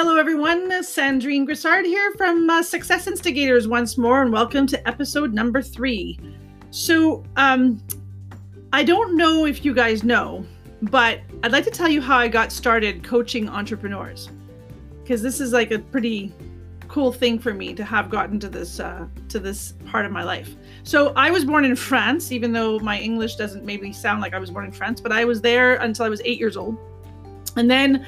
Hello, everyone. Sandrine Grissard here from Success Instigators once more, and welcome to episode number 3. So I don't know if you guys know, but I'd like to tell you how I got started coaching entrepreneurs, because this is like a pretty cool thing for me to have gotten to this part of my life. So I was born in France, even though my English doesn't maybe sound like I was born in France, but I was there until I was 8 years old. And then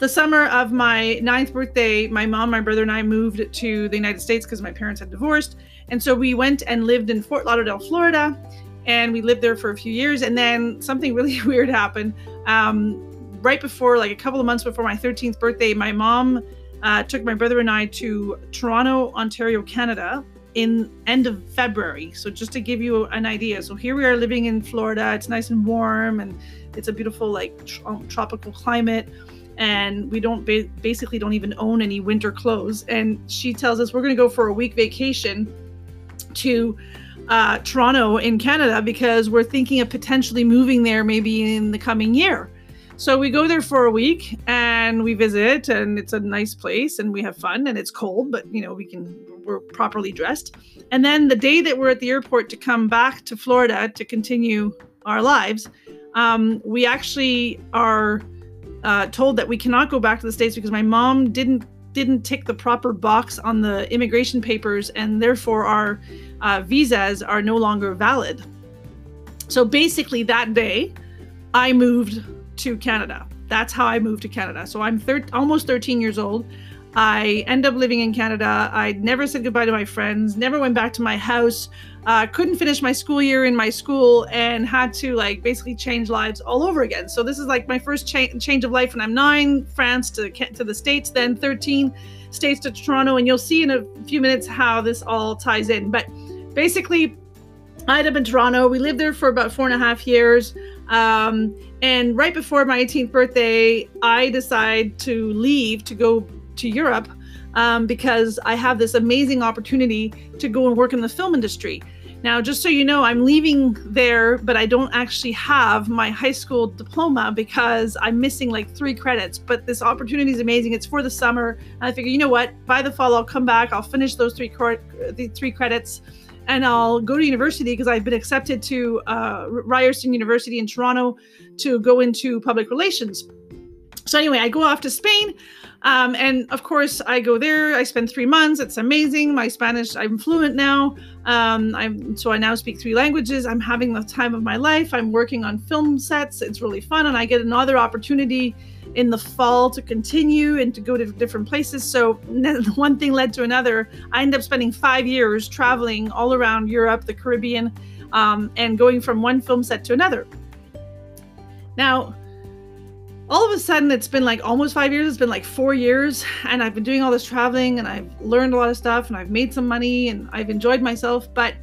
the summer of my 9th birthday, my mom, my brother, and I moved to the United States because my parents had divorced. And so we went and lived in Fort Lauderdale, Florida, and we lived there for a few years. And then something really weird happened. Right before, like a couple of months before my 13th birthday, my mom took my brother and I to Toronto, Ontario, Canada in end of February. So just to give you an idea. So here we are living in Florida. It's nice and warm, and it's a beautiful, like tropical climate. And we don't basically don't even own any winter clothes. And she tells us we're going to go for a week vacation to Toronto in Canada because we're thinking of potentially moving there maybe in the coming year. So we go there for a week and we visit, and it's a nice place and we have fun, and it's cold, but you know, we're properly dressed. And then the day that we're at the airport to come back to Florida to continue our lives, we actually are told that we cannot go back to the States because my mom didn't tick the proper box on the immigration papers, and therefore our visas are no longer valid. So basically that day I moved to Canada. That's how I moved to Canada. So I'm almost 13 years old. I end up living in Canada. I never said goodbye to my friends, never went back to my house, couldn't finish my school year in my school, and had to like basically change lives all over again. So this is like my first change of life when I'm 9, France to the States, then 13, States to Toronto. And you'll see in a few minutes how this all ties in. But basically, I ended up in Toronto. We lived there for about 4.5 years. And right before my 18th birthday, I decide to leave to go to Europe because I have this amazing opportunity to go and work in the film industry. Now, just so you know, I'm leaving there, but I don't actually have my high school diploma because I'm missing like 3 credits. But this opportunity is amazing. It's for the summer. And I figure, you know what? By the fall, I'll come back. I'll finish those three credits. And I'll go to university because I've been accepted to Ryerson University in Toronto to go into public relations. So anyway, I go off to Spain. And of course, I go there. I spend 3 months. It's amazing. My Spanish, I'm fluent now. So I now speak 3 languages. I'm having the time of my life. I'm working on film sets. It's really fun. And I get another opportunity in the fall to continue and to go to different places. So one thing led to another. I ended up spending 5 years traveling all around Europe, the Caribbean, and going from one film set to another. Now, all of a sudden, it's been like almost 5 years. It's been like 4 years, and I've been doing all this traveling, and I've learned a lot of stuff, and I've made some money, and I've enjoyed myself. But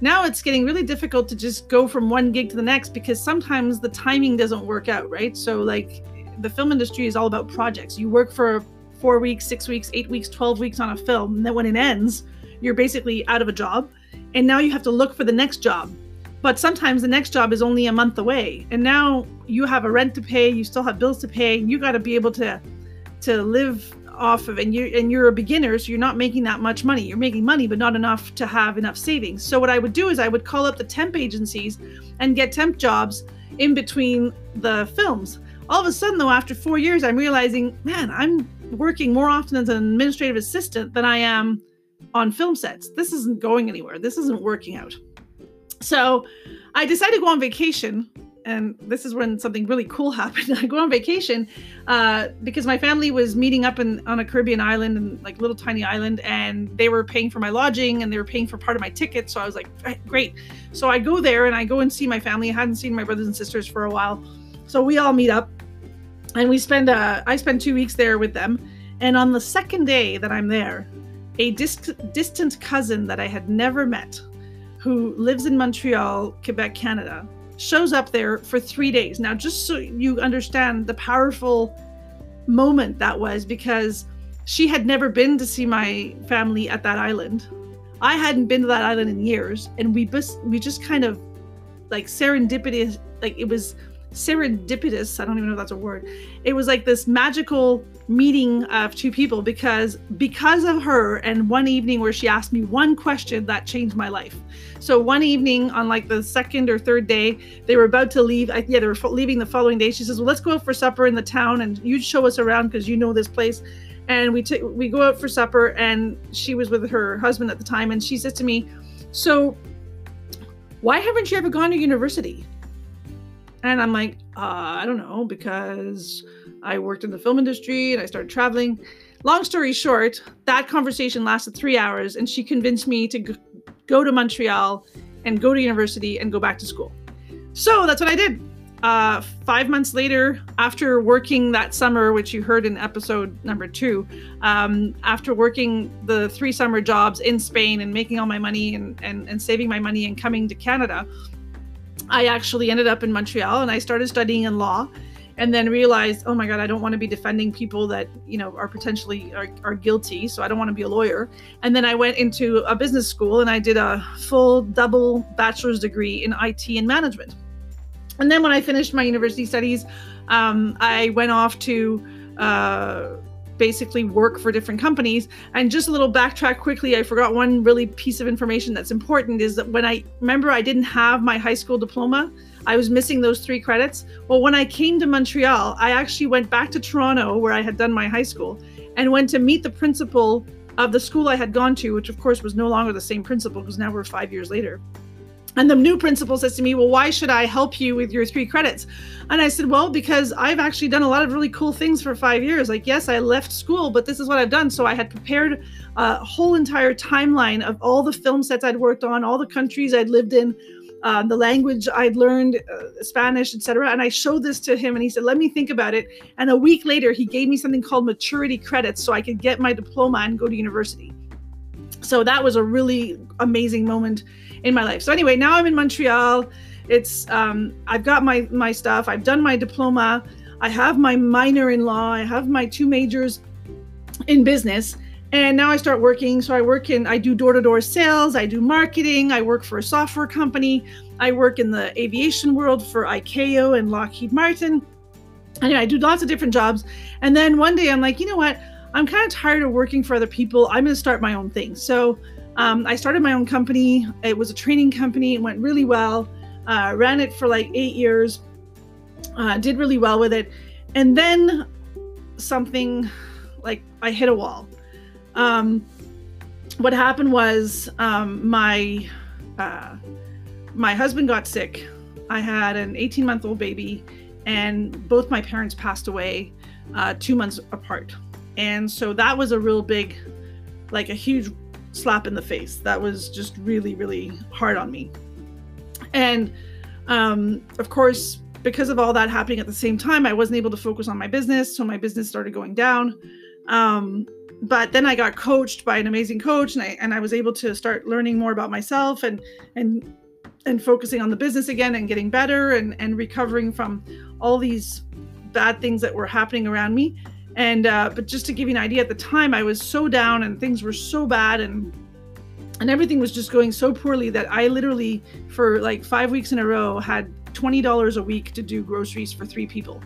now it's getting really difficult to just go from one gig to the next because sometimes the timing doesn't work out, right? So like the film industry is all about projects. You work for 4 weeks, 6 weeks, 8 weeks, 12 weeks on a film, and then when it ends, you're basically out of a job, and now you have to look for the next job. But sometimes the next job is only a month away. And now you have a rent to pay, you still have bills to pay, you got to be able to live off of, and you're a beginner, so you're not making that much money. You're making money, but not enough to have enough savings. So what I would do is I would call up the temp agencies and get temp jobs in between the films. All of a sudden though, after 4 years, I'm realizing, man, I'm working more often as an administrative assistant than I am on film sets. This isn't going anywhere. This isn't working out. So I decided to go on vacation, and this is when something really cool happened. I go on vacation because my family was meeting up on a Caribbean island, and like little tiny island, and they were paying for my lodging and they were paying for part of my ticket. So I was like, great. So I go there and I go and see my family. I hadn't seen my brothers and sisters for a while. So we all meet up and we spend, I spend 2 weeks there with them. And on the second day that I'm there, a distant cousin that I had never met, who lives in Montreal, Quebec, Canada, shows up there for 3 days. Now, just so you understand the powerful moment that was, because she had never been to see my family at that island. I hadn't been to that island in years. And we just kind of like serendipitous, like it was serendipitous, I don't even know if that's a word. It was like this magical meeting of two people because of her and one evening where she asked me one question that changed my life. So one evening on like the second or third day, they were about to leave. They were leaving the following day. She says, well, let's go out for supper in the town and you show us around because you know this place. And we go out for supper, and she was with her husband at the time. And she says to me, so why haven't you ever gone to university? And I'm like, I don't know, because I worked in the film industry and I started traveling. Long story short, that conversation lasted 3 hours, and she convinced me to go to Montreal and go to university and go back to school. So that's what I did. 5 months later, after working that summer, which you heard in episode number 2, after working the 3 summer jobs in Spain and making all my money and saving my money and coming to Canada, I actually ended up in Montreal and I started studying in law, and then realized, oh my God, I don't want to be defending people that, you know, are potentially are guilty. So I don't want to be a lawyer. And then I went into a business school and I did a full double bachelor's degree in IT and management. And then when I finished my university studies, I went off to basically work for different companies. And just a little backtrack quickly, I forgot one really piece of information that's important, is that when I didn't have my high school diploma, I was missing those 3 credits. Well, when I came to Montreal, I actually went back to Toronto where I had done my high school and went to meet the principal of the school I had gone to, which of course was no longer the same principal because now we're 5 years later. And the new principal says to me, well, why should I help you with your 3 credits? And I said, well, because I've actually done a lot of really cool things for 5 years. Like, yes, I left school, but this is what I've done. So I had prepared a whole entire timeline of all the film sets I'd worked on, all the countries I'd lived in, the language I'd learned, Spanish, etc. And I showed this to him and he said, let me think about it. And a week later, he gave me something called maturity credits so I could get my diploma and go to university. So that was a really amazing moment in my life. So anyway, now I'm in Montreal. It's I've got my stuff. I've done my diploma. I have my minor in law. I have my 2 majors in business. And now I start working. So I do door-to-door sales. I do marketing. I work for a software company. I work in the aviation world for ICAO and Lockheed Martin. Anyway, I do lots of different jobs. And then one day I'm like, you know what? I'm kind of tired of working for other people. I'm going to start my own thing. So I started my own company. It was a training company. It went really well. Ran it for like 8 years. Did really well with it. And then something, like, I hit a wall. What happened was my husband got sick. I had an 18-month-old baby, and both my parents passed away 2 months apart. And so that was a real big, like a huge slap in the face. That was just really, really hard on me. And of course, because of all that happening at the same time, I wasn't able to focus on my business. So my business started going down. But then I got coached by an amazing coach, and I was able to start learning more about myself and focusing on the business again and getting better and recovering from all these bad things that were happening around me. And, but just to give you an idea, at the time I was so down and things were so bad and everything was just going so poorly that I literally for like 5 weeks in a row had $20 a week to do groceries for 3 people.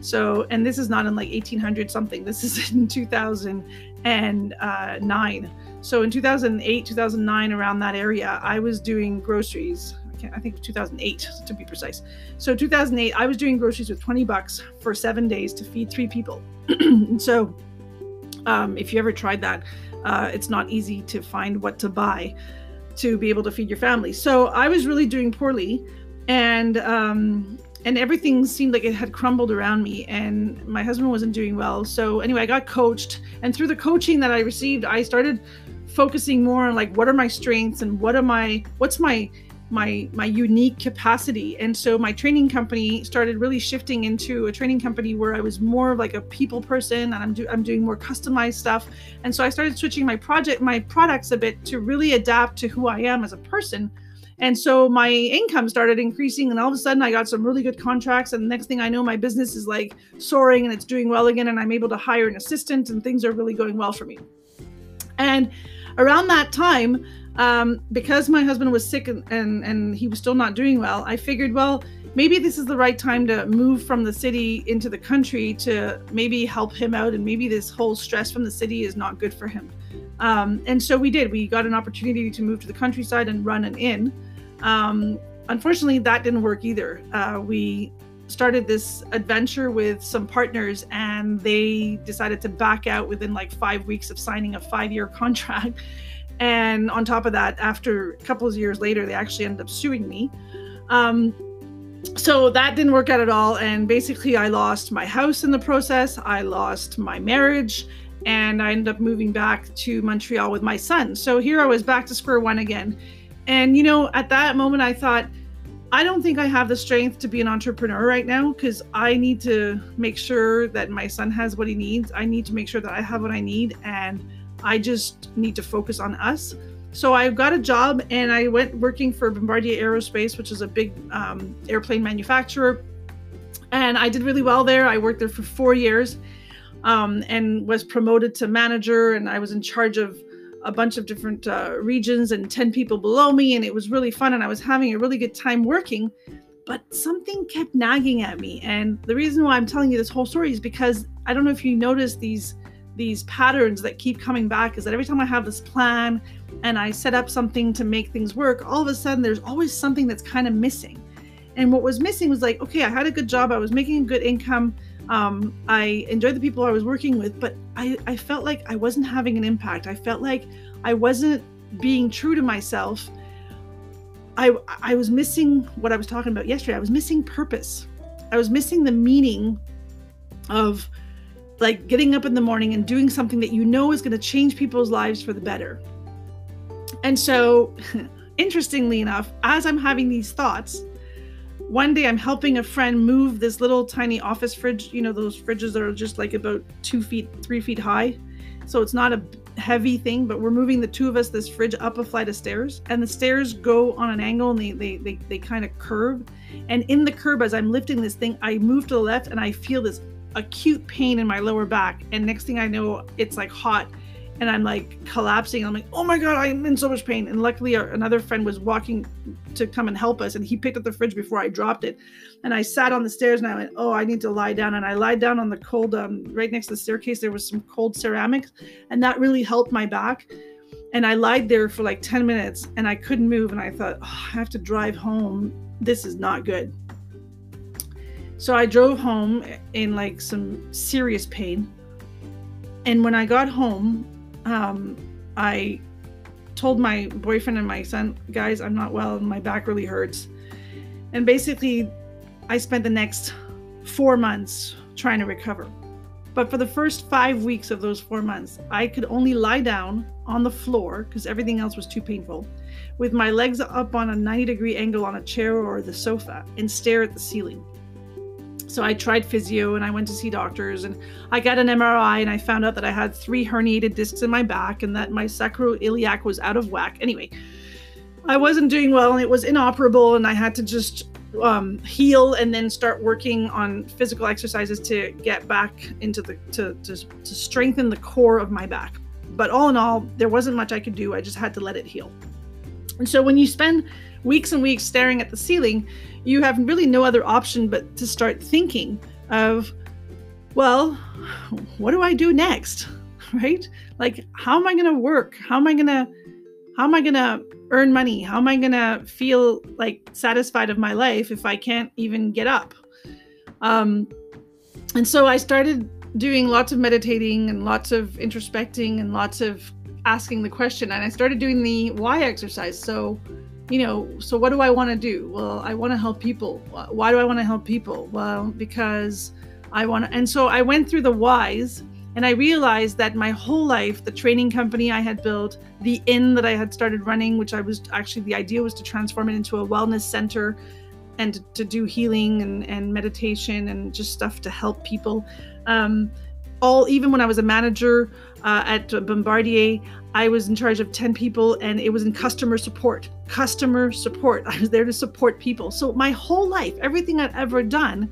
So, and this is not in like 1800 something, this is in 2009. So in 2008, 2009, around that area, I was doing groceries. I think 2008 to be precise. So 2008, I was doing groceries with $20 for 7 days to feed 3 people. So if you ever tried that, it's not easy to find what to buy to be able to feed your family. So I was really doing poorly, and everything seemed like it had crumbled around me, and my husband wasn't doing well. So anyway, I got coached, and through the coaching that I received, I started focusing more on like, what are my strengths and what's my unique capacity. And so my training company started really shifting into a training company where I was more of like a people person, and I'm doing more customized stuff. And so I started switching my products a bit to really adapt to who I am as a person. And so my income started increasing, and all of a sudden I got some really good contracts. And the next thing I know, my business is like soaring and it's doing well again. And I'm able to hire an assistant, and things are really going well for me. And around that time, because my husband was sick and he was still not doing well, I figured, well, maybe this is the right time to move from the city into the country to maybe help him out, and maybe this whole stress from the city is not good for him. And so we did. We got an opportunity to move to the countryside and run an inn. Unfortunately, that didn't work either. We started this adventure with some partners, and they decided to back out within like 5 weeks of signing a 5-year contract. And on top of that, after a couple of years later, they actually ended up suing me. So that didn't work out at all. And basically, I lost my house in the process. I lost my marriage. And I ended up moving back to Montreal with my son. So here I was back to square one again. And, you know, at that moment, I thought, I don't think I have the strength to be an entrepreneur right now, because I need to make sure that my son has what he needs. I need to make sure that I have what I need. And I just need to focus on us. So I got a job and I went working for Bombardier Aerospace, which is a big airplane manufacturer. And I did really well there. I worked there for 4 years. And was promoted to manager, and I was in charge of a bunch of different regions and 10 people below me, and it was really fun, and I was having a really good time working, but something kept nagging at me. And the reason why I'm telling you this whole story is because I don't know if you notice these patterns that keep coming back, is that every time I have this plan and I set up something to make things work, all of a sudden there's always something that's kind of missing. And what was missing was like, okay, I had a good job, I was making a good income, I enjoyed the people I was working with, but I felt like I wasn't having an impact. I felt like I wasn't being true to myself. I was missing what I was talking about yesterday. I was missing purpose. I was missing the meaning of like getting up in the morning and doing something that you know is going to change people's lives for the better. And so, interestingly enough, as I'm having these thoughts, one day I'm helping a friend move this little tiny office fridge, you know, those fridges that are just like about 3 feet high. So it's not a heavy thing, but we're moving the two of us, this fridge, up a flight of stairs, and the stairs go on an angle and they kind of curve. And in the curve, as I'm lifting this thing, I move to the left and I feel this acute pain in my lower back. And next thing I know, it's like hot and I'm like collapsing. I'm like, oh my God, I'm in so much pain. And luckily another friend was walking to come and help us, and he picked up the fridge before I dropped it. And I sat on the stairs and I went, oh, I need to lie down. And I lied down on the cold, right next to the staircase, there was some cold ceramics, and that really helped my back. And I lied there for like 10 minutes and I couldn't move. And I thought, oh, I have to drive home. This is not good. So I drove home in like some serious pain. And when I got home, I told my boyfriend and my son, guys, I'm not well, and my back really hurts. And basically, I spent the next 4 months trying to recover. But for the first 5 weeks of those 4 months, I could only lie down on the floor because everything else was too painful, with my legs up on a 90-degree angle on a chair or the sofa, and stare at the ceiling. So I tried physio and I went to see doctors and I got an MRI, and I found out that I had 3 herniated discs in my back and that my sacroiliac was out of whack. Anyway, I wasn't doing well and it was inoperable, and I had to just heal and then start working on physical exercises to get back into to strengthen the core of my back. But all in all, there wasn't much I could do. I just had to let it heal. And so when you spend weeks and weeks staring at the ceiling, you have really no other option but to start thinking of, well, what do I do next, right? Like, how am I going to work? How am I going to earn money? How am I going to feel like satisfied of my life if I can't even get up? And so I started doing lots of meditating and lots of introspecting and lots of asking the question. And I started doing the why exercise. So what do I want to do? Well, I want to help people. Why do I want to help people? Well, because I want to. And so I went through the whys, and I realized that my whole life, the training company I had built, the inn that I had started running, which I was actually, the idea was to transform it into a wellness center and to do healing and meditation and just stuff to help people. Even when I was a manager at Bombardier, I was in charge of 10 people, and it was in customer support. I was there to support people. So my whole life, everything I'd ever done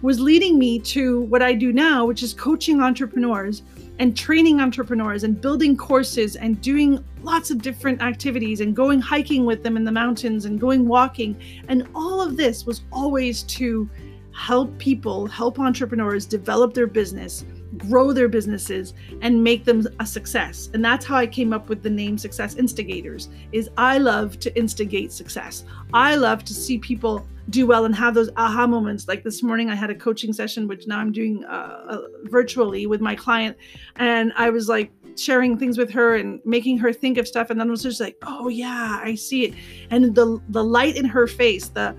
was leading me to what I do now, which is coaching entrepreneurs and training entrepreneurs and building courses and doing lots of different activities and going hiking with them in the mountains and going walking. And all of this was always to help people, help entrepreneurs develop their business, grow their businesses, and make them a success. And that's how I came up with the name Success Instigators, is I love to instigate success. I love to see people do well and have those aha moments. Like this morning, I had a coaching session, which now I'm doing virtually with my client. And I was like sharing things with her and making her think of stuff. And then I was just like, oh yeah, I see it. And the light in her face, the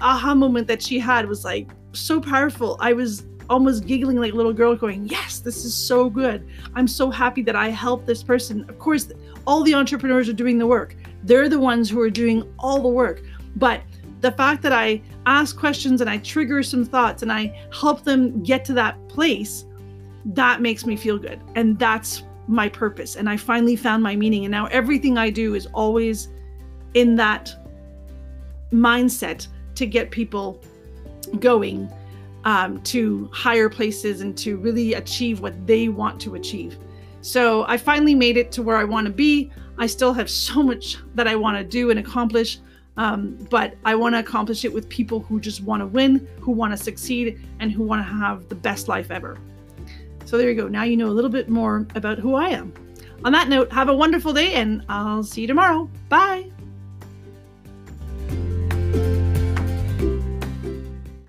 aha moment that she had was like so powerful. I was almost giggling like a little girl going, yes, this is so good. I'm so happy that I helped this person. Of course, all the entrepreneurs are doing the work. They're the ones who are doing all the work. But the fact that I ask questions and I trigger some thoughts and I help them get to that place, that makes me feel good. And that's my purpose. And I finally found my meaning. And now everything I do is always in that mindset to get people going to higher places and to really achieve what they want to achieve. So I finally made it to where I want to be. I still have so much that I want to do and accomplish, but I want to accomplish it with people who just want to win, who want to succeed, and who want to have the best life ever. So there you go. Now you know a little bit more about who I am. On that note, have a wonderful day, and I'll see you tomorrow. Bye.